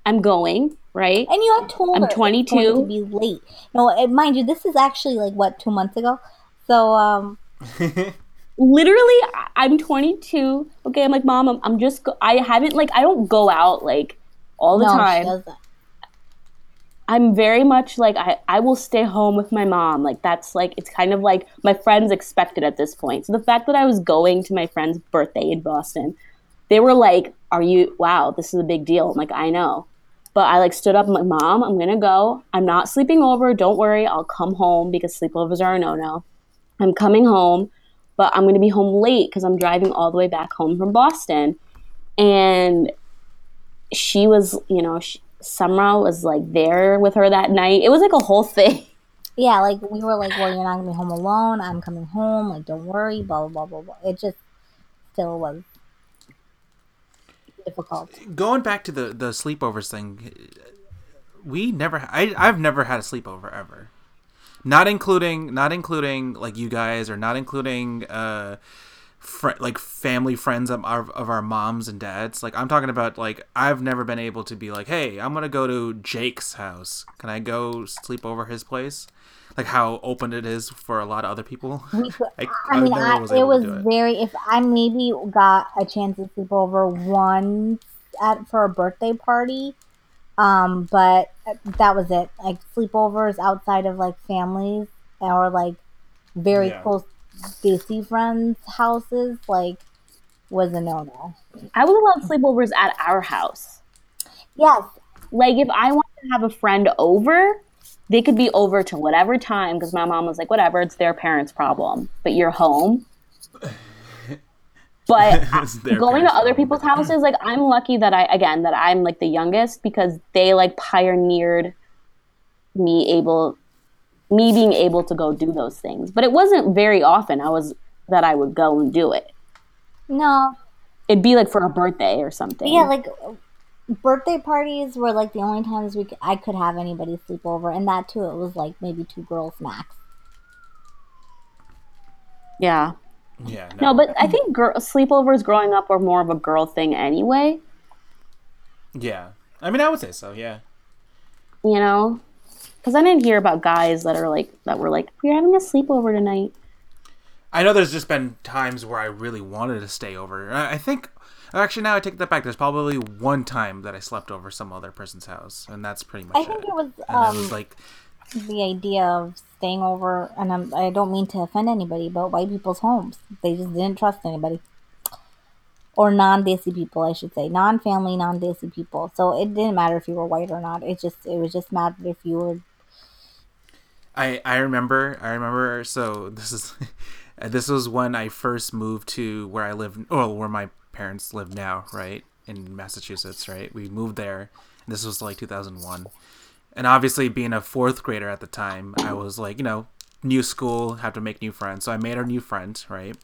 I'm going right, and you have told I'm 22. It's going to be late. No, mind you, this is actually like what 2 months ago, so Literally, I'm 22. Okay, I'm like, Mom, I'm just. I haven't like. I don't go out like all the time. She doesn't. I'm very much like I will stay home with my mom. Like that's like it's kind of like my friends expect it at this point. So the fact that I was going to my friend's birthday in Boston, they were like, "Are you? Wow, this is a big deal." I'm like, I know, but I like stood up. I'm like, Mom, I'm gonna go. I'm not sleeping over. Don't worry, I'll come home because sleepovers are a no-no. I'm coming home. But I'm going to be home late because I'm driving all the way back home from Boston. And she was, you know, Summer was, like, there with her that night. It was, like, a whole thing. Yeah, like, we were like, well, you're not going to be home alone. I'm coming home. Like, don't worry, blah, blah, blah, blah, blah. It just still was difficult. Going back to the sleepovers thing, I've never had a sleepover ever. Not including like you guys, or not including like family friends of our moms and dads. Like I'm talking about like I've never been able to be like, hey, I'm gonna go to Jake's house. Can I go sleep over his place? Like how open it is for a lot of other people. If I maybe got a chance to sleep over once for a birthday party. But that was it. Like sleepovers outside of like families or like very close DC friends' houses. Like was a no-no. I would love sleepovers at our house. Yes. Like, if I want to have a friend over, they could be over to whatever time, because my mom was like, whatever, it's their parents' problem, but you're home. But going to other people's houses, like, I'm lucky that I'm, like, the youngest, because they, like, pioneered me being able to go do those things. But it wasn't very often that I would go and do it. No. It'd be, like, for a birthday or something. Yeah, like, birthday parties were, like, the only times I could have anybody sleep over. And that, too, it was, like, maybe two girls max. Yeah. Yeah. No, but I think sleepovers growing up were more of a girl thing anyway. Yeah. I mean, I would say so, yeah. You know? Because I didn't hear about guys that were like, we're having a sleepover tonight. I know there's just been times where I really wanted to stay over. I think, actually, now I take that back. There's probably one time that I slept over some other person's house, and that's pretty much it. I think it was, like, the idea of staying over, and I don't mean to offend anybody, but white people's homes. They just didn't trust anybody. Or non-Desi people, I should say. Non-family, non-Desi people. So it didn't matter if you were white or not. It was just mattered if you were... I remember, so this is... This was when I first moved to where I live, where my parents live now, right? In Massachusetts, right? We moved there. And this was like 2001. And obviously, being a fourth grader at the time, I was like, you know, new school, have to make new friends. So I made our new friend, right?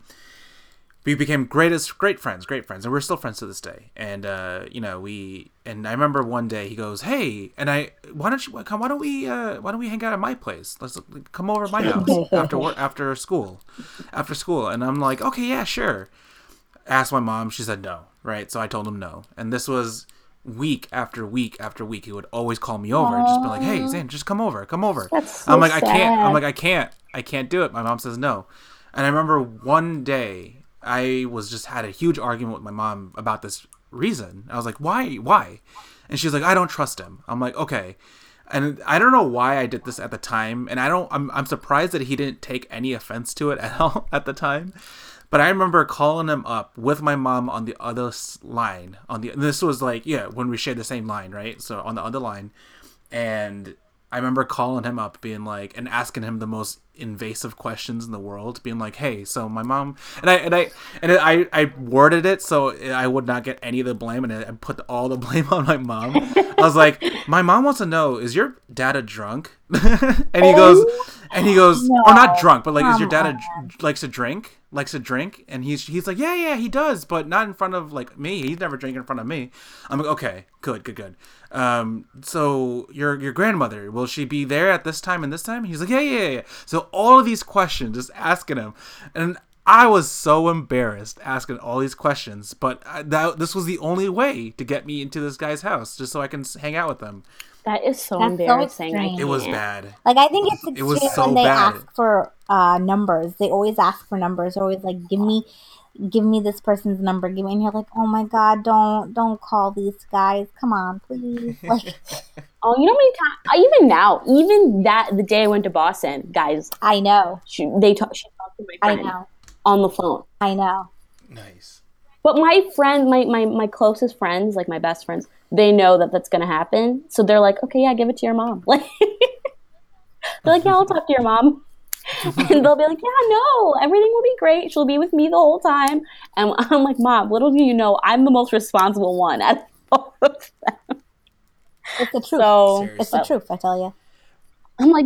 We became great friends. And we're still friends to this day. And, you know, and I remember one day he goes, hey, and why don't we hang out at my place? Let's come over to my house after school. And I'm like, okay, yeah, sure. Asked my mom. She said no. Right. So I told him no. And this was week after week after week. He would always call me over and just be like, hey, Zane, just come over. That's so sad. I can't do it. My mom says no. And I remember one day, I was just had a huge argument with my mom about this reason. I was like, why? And she's like, I don't trust him. I'm like, okay. And I don't know why I did this at the time. And I'm surprised that he didn't take any offense to it at all at the time. But I remember calling him up with my mom on the other line this was like, yeah, when we shared the same line, right? So on the other line. And I remember calling him up being like, and asking him the most invasive questions in the world, being like, hey, so my mom, and I worded it so I would not get any of the blame, and I put all the blame on my mom. I was like, my mom wants to know, is your dad a drunk? and he goes, no, or not drunk, but like, is your dad likes to drink? And he's like, yeah, he does, but not in front of like me. He's never drank in front of me. I'm like, okay, good. So your grandmother, will she be there at this time and this time? And he's like, yeah. So all of these questions, just asking him, and I was so embarrassed asking all these questions, but this was the only way to get me into this guy's house, just so I can hang out with them. That is so embarrassing. So it was bad. Like, I think it's it was so when they bad. Ask for numbers. They always ask for numbers. They're always like, give me this person's number. Give me, and you're like, oh my god, don't call these guys. Come on, please. Like, oh, you know how many times? Even now, the day I went to Boston, guys. I know. She talked to my friend. I know. On the phone. I know. Nice. But my friend, my closest friends, like my best friends, they know that that's going to happen. So they're like, okay, yeah, give it to your mom. Like, they're like, yeah, I'll talk to your mom. And they'll be like, yeah, no, everything will be great. She'll be with me the whole time. And I'm like, mom, little do you know, I'm the most responsible one out of all of them. It's the truth. So, it's the truth, I tell you. I'm like,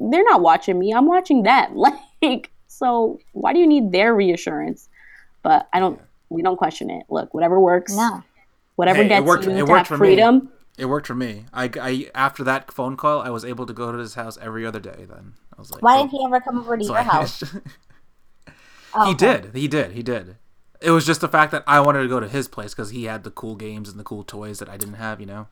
they're not watching me. I'm watching them. Like, so why do you need their reassurance? But we don't question it. Look, whatever works. No. Whatever gets you to have freedom. It worked for me. I after that phone call, I was able to go to his house every other day then. I was like, why didn't he ever come over to your house? He did. It was just the fact that I wanted to go to his place because he had the cool games and the cool toys that I didn't have, you know?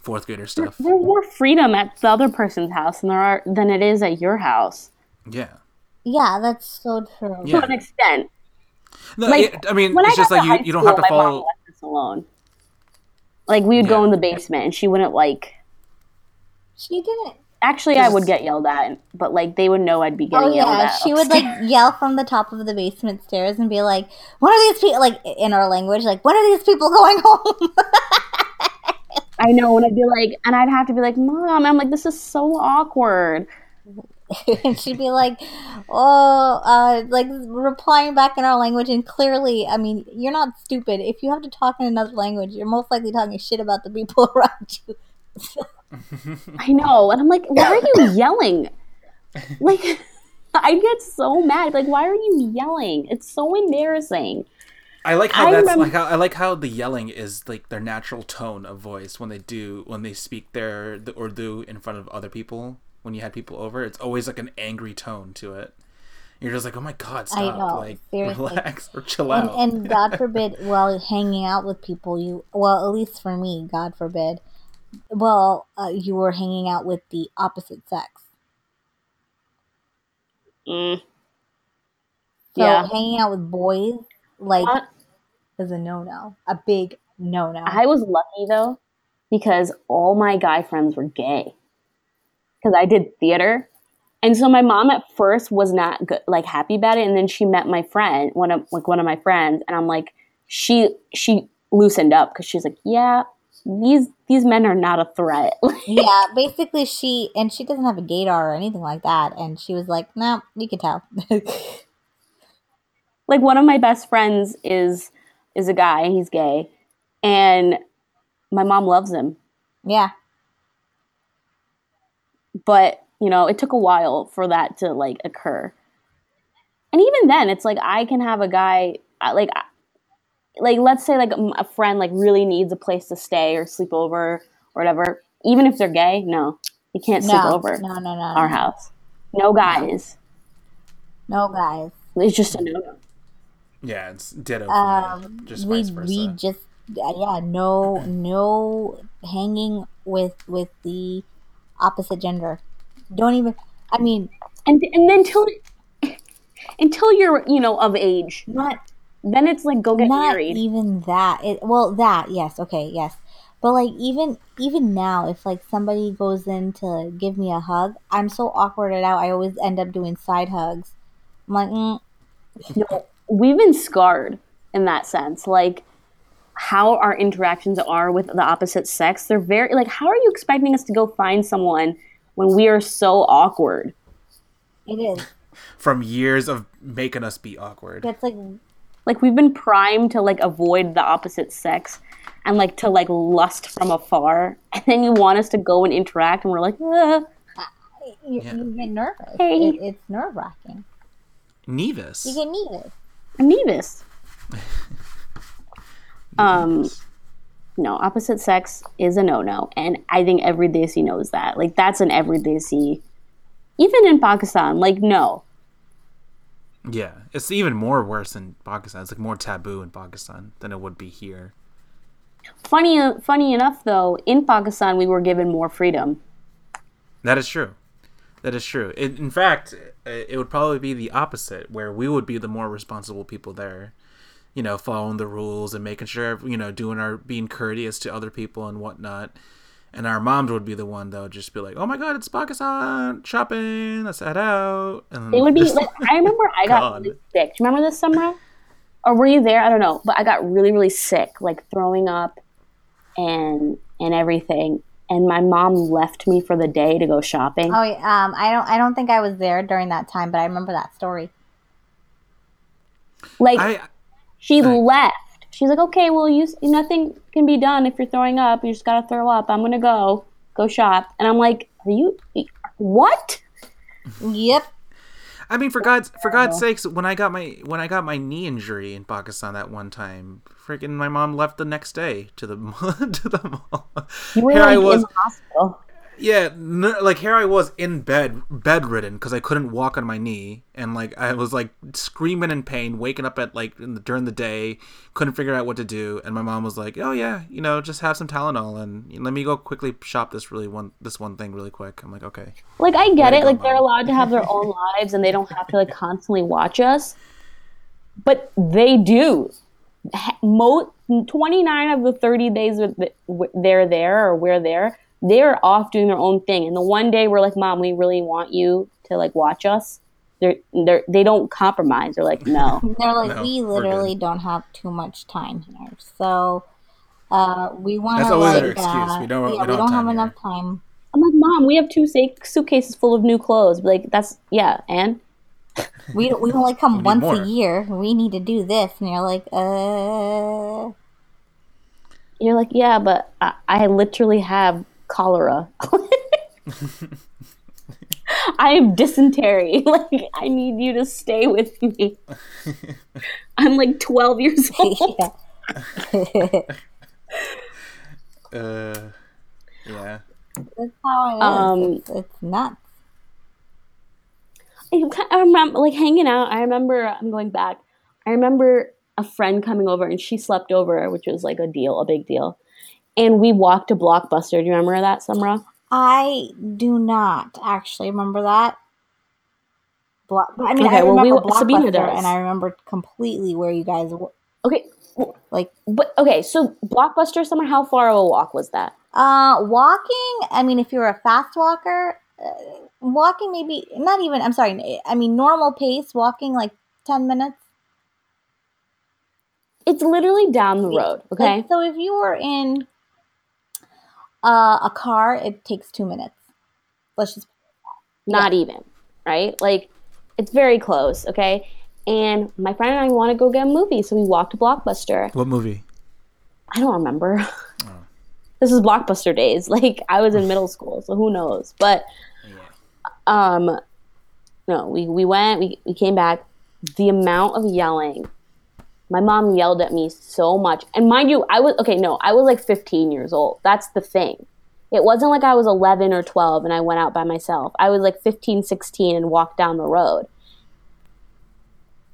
Fourth grader stuff. There's more freedom at the other person's house than it is at your house. Yeah. Yeah, that's so true. Yeah. To an extent. No, like, I mean, it's just like you don't have to follow. My mom left us alone. Like, we would go in the basement, and she wouldn't like. She didn't. Actually, I would get yelled at, but, like, they would know I'd be getting yelled at. She would, like, yell from the top of the basement stairs and be like, "What are these people," like, in our language, like, "When are these people going home?" I know, and I'd be like, and I'd have to be like, "Mom," I'm like, "this is so awkward." And she'd be like, like, replying back in our language, and clearly, I mean, you're not stupid. If you have to talk in another language, you're most likely talking shit about the people around you. I know, and I'm like, why are you yelling? Like, I get so mad. Like, why are you yelling? It's so embarrassing. I like how I like how the yelling is like their natural tone of voice when they speak the Urdu in front of other people. When you had people over, it's always like an angry tone to it. You're just like, oh my god, stop! I know, like, seriously. Relax or chill out. And God forbid, while hanging out with people, at least for me, God forbid. Well, you were hanging out with the opposite sex. So hanging out with boys, like, is a no-no. A big no-no. I was lucky, though, because all my guy friends were gay. Because I did theater. And so my mom at first was not good, like, happy about it. And then she met my friend, one of my friends. And I'm like, she loosened up because she's like, yeah, these men are not a threat. Yeah, basically she doesn't have a gaydar or anything like that. And she was like, no, you can tell. Like, one of my best friends is a guy, he's gay, and my mom loves him. Yeah. But, you know, it took a while for that to, like, occur. And even then, it's like, I can have a guy, like, let's say, like, a friend, like, really needs a place to stay or sleep over or whatever. Even if they're gay, no. You can't sleep over. No. Our house. No guys. No guys. It's just a no. Yeah, it's ditto. Just vice versa. We just, no hanging with the opposite gender. Don't even, I mean. And then until you're, you know, of age. Then it's like, go get married. Not even that. Yes. But, like, even now, if, like, somebody goes in to give me a hug, I'm so awkwarded out, I always end up doing side hugs. I'm like, No, we've been scarred in that sense. Like, how our interactions are with the opposite sex, they're very, like, how are you expecting us to go find someone when we are so awkward? It is. From years of making us be awkward. That's like... Like, we've been primed to, like, avoid the opposite sex and, like, to, like, lust from afar. And then you want us to go and interact, and we're like, ah. You get nervous. Hey. It's nerve-wracking. Nevis. You get Nevis. I'm Nevis. No, opposite sex is a no-no. And I think every Desi knows that. Like, that's an every Desi. Even in Pakistan, like, no. Yeah, it's even more worse in Pakistan. It's, like, more taboo in Pakistan than it would be here. Funny enough, though, in Pakistan we were given more freedom. That is true. In fact, it would probably be the opposite, where we would be the more responsible people there, you know, following the rules and making sure, you know, being courteous to other people and whatnot. And our moms would be the one that would just be like, oh my god, it's Pakistan, shopping, let's head out. And it would be like, I remember I got really sick. Do you remember this summer? Or were you there? I don't know. But I got really, really sick, like throwing up and everything. And my mom left me for the day to go shopping. Oh, I don't think I was there during that time, but I remember that story. Like, she left. She's like, okay, well, nothing can be done if you're throwing up. You just got to throw up. I'm going to go shop. And I'm like, what? Yep. I mean, for God's sakes, when I got my knee injury in Pakistan that one time, freaking my mom left the next day to the mall. You were, like, I was in the hospital. Yeah, like, here I was in bed, bedridden, because I couldn't walk on my knee, and, like, I was, like, screaming in pain, waking up at, like, during the day, couldn't figure out what to do, and my mom was like, oh yeah, you know, just have some Tylenol, and let me go quickly shop this one thing really quick. I'm like, okay. Like, I get it, like, they're allowed to have their own lives, and they don't have to, like, constantly watch us, but they do. 29 of the 30 days they're there, they're off doing their own thing. And the one day we're like, Mom, we really want you to like watch us. They don't compromise. They're like, no. They're like, no, we literally don't have too much time here. So we want to. That's always their excuse. We don't have enough time. I'm like, Mom, we have two suitcases full of new clothes. Like, that's, yeah, and? We only come once a year. We need to do this. And you're like, You're like, yeah, but I literally have cholera. I have dysentery. Like, I need you to stay with me. I'm like 12 years old. Yeah. That's how it is. It's nuts. I remember, like, hanging out. I remember a friend coming over, and she slept over, which was like a big deal. And we walked to Blockbuster. Do you remember that, Sumra? I do not actually remember that. I remember Blockbuster, and I remember completely where you guys were. Okay. So Blockbuster, Summer, how far of a walk was that? Walking, I mean, if you were a fast walker, walking maybe, not even, I'm sorry, I mean, normal pace, walking like 10 minutes. It's literally down the road, okay? Like, so if you were in a car, it takes 2 minutes. Let's just... Not even, right? Like, it's very close, okay? And my friend and I want to go get a movie, so we walked to Blockbuster. What movie? I don't remember. Oh. This is Blockbuster days. Like, I was in middle school, so who knows? But, no, we went, we came back. The amount of yelling. My mom yelled at me so much. And mind you, I was like 15 years old. That's the thing. It wasn't like I was 11 or 12 and I went out by myself. I was like 15, 16 and walked down the road.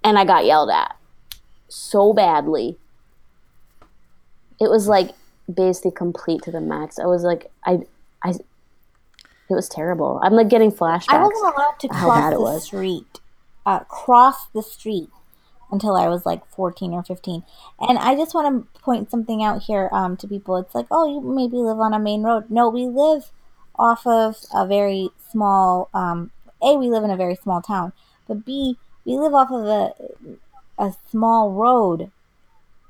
And I got yelled at so badly. It was like... basically complete to the max. I was like, it was terrible. I'm like getting flashbacks. I wasn't allowed to cross the street until I was like 14 or 15. And I just want to point something out here to people. It's like, oh, you maybe live on a main road. No, we live off of a very small, we live in a very small town, but B, we live off of a small road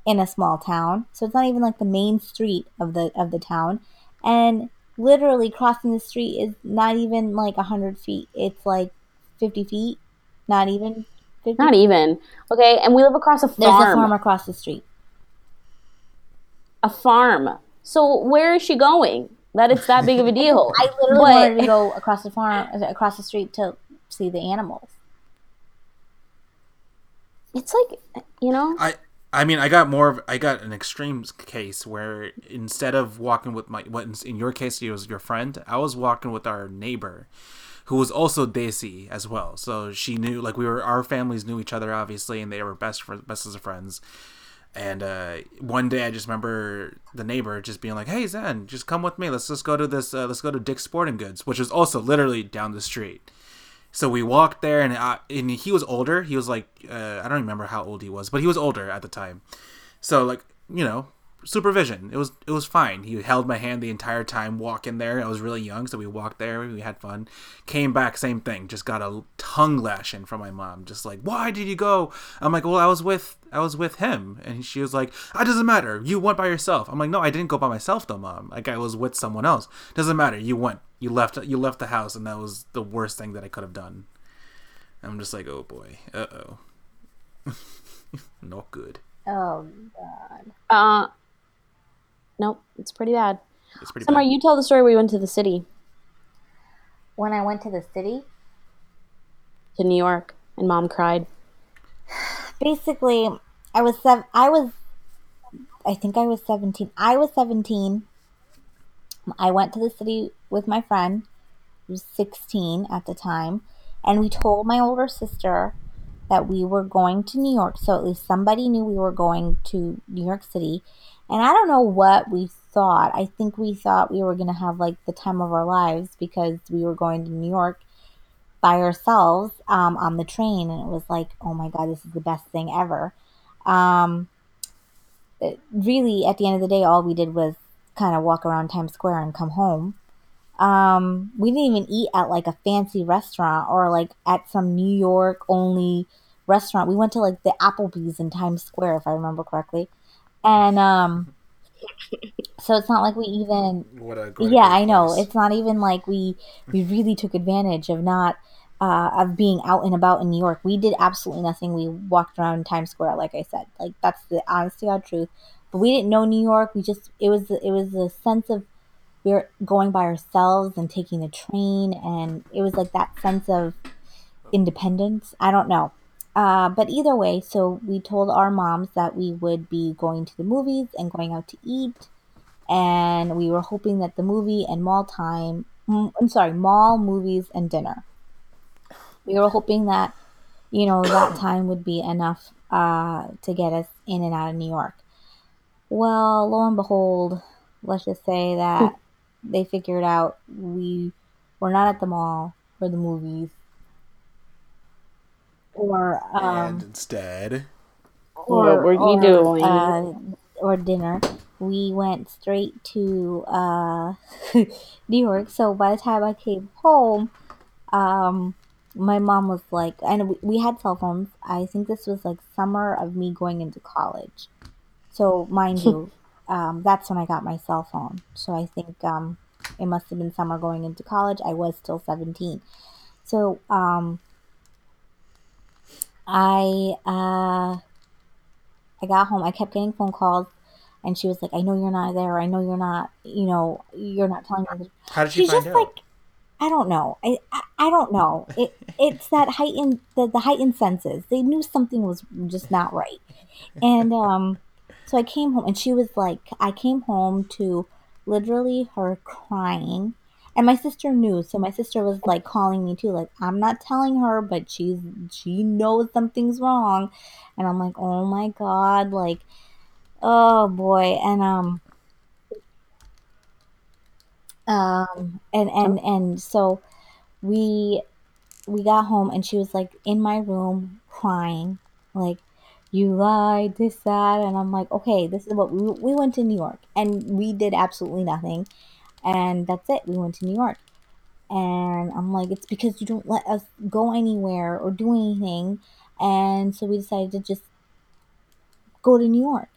in a small town, so it's not even like the main street of the town, and literally crossing the street is not even like 100 feet. It's like 50 feet, not even 50. Not even okay. And we live across a farm. There's a farm across the street. A farm. So where is she going? That it's that big of a deal. I literally wanted to go across the street to see the animals. It's like, you know. I got an extreme case where instead of walking with in your case, it was your friend, I was walking with our neighbor, who was also Desi as well. So she knew, like, our families knew each other, obviously, and they were best as friends. And one day I just remember the neighbor just being like, hey, Zen, just come with me. Let's just go to this, let's go to Dick's Sporting Goods, which is also literally down the street. So we walked there, and he was older. He was like, I don't remember how old he was, but he was older at the time. So, like, you know, supervision. It was fine. He held my hand the entire time walking there. I was really young, so we walked there. We had fun. Came back, same thing. Just got a tongue lashing from my mom. Just like, why did you go? I'm like, well, I was with him. And she was like, it doesn't matter. You went by yourself. I'm like, no, I didn't go by myself though, Mom. Like, I was with someone else. Doesn't matter. You went. You left the house, and that was the worst thing that I could have done. I'm just like, oh boy, not good. Oh god. Nope, it's pretty bad. Summer, you tell the story where you went to the city. When I went to the city, to New York, and Mom cried. Basically, I think I was 17. I was 17. I went to the city with my friend, who was 16 at the time, and we told my older sister that we were going to New York, so at least somebody knew we were going to New York City. And I don't know what we thought. I think we thought we were going to have, like, the time of our lives because we were going to New York by ourselves on the train, and it was like, oh my god, this is the best thing ever. Really, at the end of the day, all we did was kind of walk around Times Square and come home. We didn't even eat at like a fancy restaurant or like at some New York only restaurant. We went to like the Applebee's in Times Square, if I remember correctly. And so it's not like we even place. It's not even like we really took advantage of not of being out and about in New York. We did absolutely nothing. We walked around Times Square, like I said. Like, that's the honest to God truth. But we didn't know New York. We just it was a sense of we were going by ourselves and taking the train, and it was like that sense of independence. I don't know. But either way, so we told our moms that we would be going to the movies and going out to eat. And we were hoping that the movie and mall, movies, and dinner. We were hoping that, that time would be enough to get us in and out of New York. Well, lo and behold, let's just say that they figured out we were not at the mall or the movies. Or dinner. We went straight to New York. So by the time I came home, my mom was like, and we had cell phones. I think this was like summer of me going into college. So mind you, that's when I got my cell phone. So I think it must have been summer going into college. I was still 17. So I got home. I kept getting phone calls, and she was like, "I know you're not there. I know you're not. You're not telling me." How did she find out? Like, I don't know. I don't know. It's that heightened the heightened senses. They knew something was just not right, and so I came home, and she was like, I came home to literally her crying. And my sister knew, so my sister was, like, calling me, too. Like, I'm not telling her, but she knows something's wrong. And I'm like, oh, my God. Like, oh, boy. And, so we got home, and she was, like, in my room crying. Like, you lied, this, that. And I'm like, okay, this is what we went to New York. And we did absolutely nothing. And that's it. We went to New York. And I'm like, it's because you don't let us go anywhere or do anything. And so we decided to just go to New York.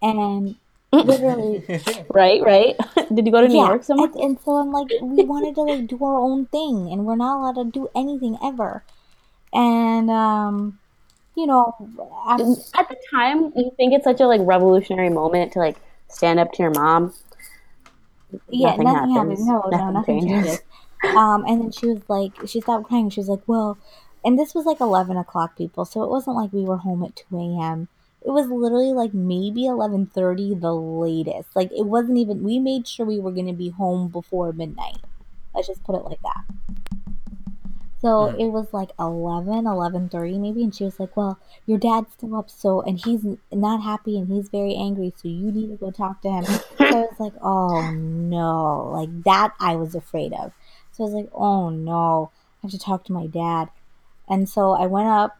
And literally. Right. Did you go to New York somewhere? And so I'm like, we wanted to like do our own thing. And we're not allowed to do anything ever. And, At the time, you think it's such a like revolutionary moment to like stand up to your mom. Yeah, nothing happens. Nothing changes. And then she was like, she stopped crying. She was like, well, and this was like 11 o'clock, people. So it wasn't like we were home at 2 a.m. It was literally like maybe 11:30, the latest. Like it wasn't even, we made sure we were going to be home before midnight. Let's just put it like that. So it was like 11:30 maybe. And she was like, well, your dad's still up. So, and he's not happy and he's very angry. So you need to go talk to him. So I was like, oh no, like that I was afraid of. So I was like, oh no, I have to talk to my dad. And so I went up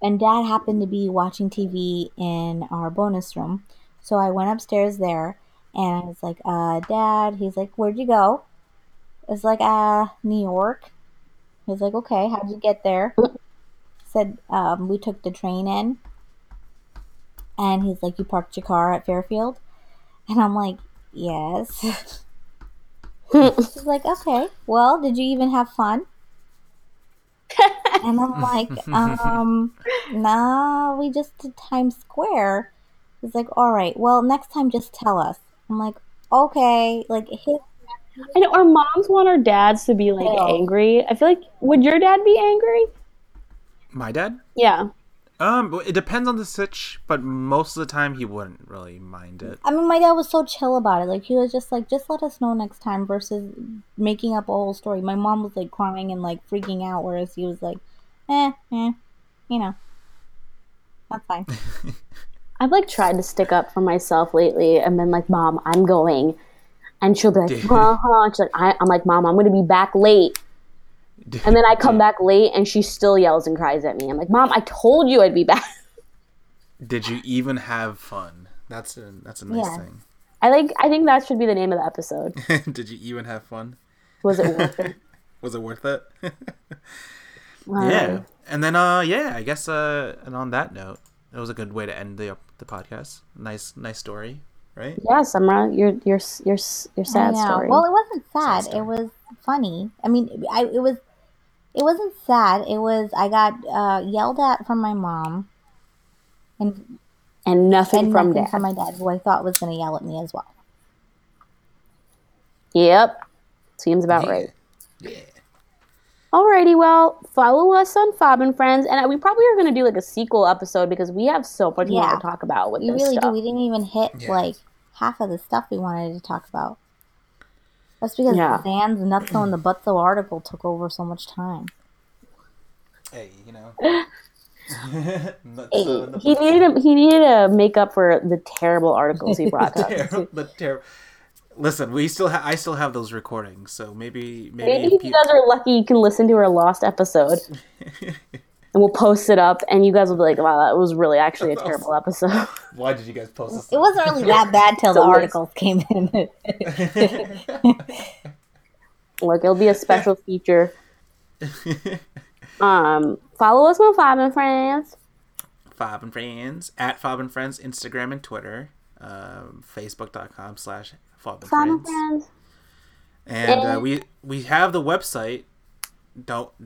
and dad happened to be watching TV in our bonus room. So I went upstairs there and I was like, dad, he's like, where'd you go? It's like, New York. He was like, okay, how'd you get there? Said, we took the train in. And he's like, you parked your car at Fairfield? And I'm like, yes. He's like, okay, well, did you even have fun? And I'm like, nah, we just did Times Square. He's like, all right, well, next time just tell us. I'm like, okay. Like, I know our moms want our dads to be, like, angry. I feel like, would your dad be angry? My dad? Yeah. It depends on the sitch, but most of the time he wouldn't really mind it. I mean, my dad was so chill about it. Like, he was just like, just let us know next time versus making up a whole story. My mom was, like, crying and, like, freaking out, whereas he was like, that's fine. I've, like, tried to stick up for myself lately and been like, Mom, I'm going. And she'll be like, and she's like, I'm like, Mom, I'm going to be back late. And then I come back late, and she still yells and cries at me. I'm like, Mom, I told you I'd be back. Did you even have fun? That's a nice thing. I think that should be the name of the episode. Did you even have fun? Was it worth it? Was it worth it? Yeah. And then, I guess, and on that note, it was a good way to end the podcast. Nice story, right? Yeah, Samra, your sad story. Well, it wasn't sad. It was funny. I mean, it wasn't sad. It was, I got yelled at from my mom, and nothing from my dad, who I thought was going to yell at me as well. Yep, seems about right. Yeah. Alrighty, well, follow us on Fobin Friends, and we probably are going to do like a sequel episode because we have so much more to talk about with this stuff. We really do. We didn't even hit like half of the stuff we wanted to talk about. That's because Zan's Nutso and the Butso article took over so much time. Hey, you know. He needed to make up for the terrible articles he brought up. Listen, I still have those recordings, so maybe if you guys are lucky, you can listen to our lost episode, and we'll post it up, and you guys will be like, "Wow, that was really actually a terrible episode." Why did you guys post this? It wasn't really that bad till the articles came in. Look, it'll be a special feature. Follow us on Fobin Friends. Fobin Friends at Fobin Friends Instagram and Twitter, Facebook.com/ Fobin Friends. And we have the website.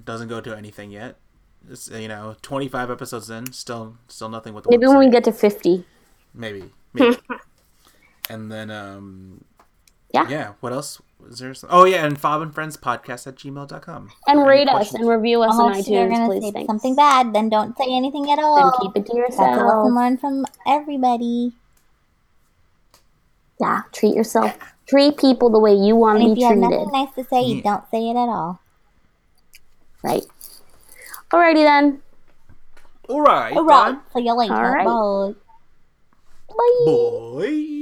Doesn't go to anything yet. It's, 25 episodes in, still nothing with the website. Maybe when we get to 50. Maybe. And then what else is there? And fobinfriendspodcast@gmail.com. And rate us and review us on iTunes. If you're going to say something bad, then don't say anything at all. Then keep it to yourself. That's a lesson learned from everybody. Yeah, treat yourself. Treat people the way you want to be treated. If you have nothing nice to say, you don't say it at all. Right. Alrighty then. Alright. Alright. See you later. Bye. Bye.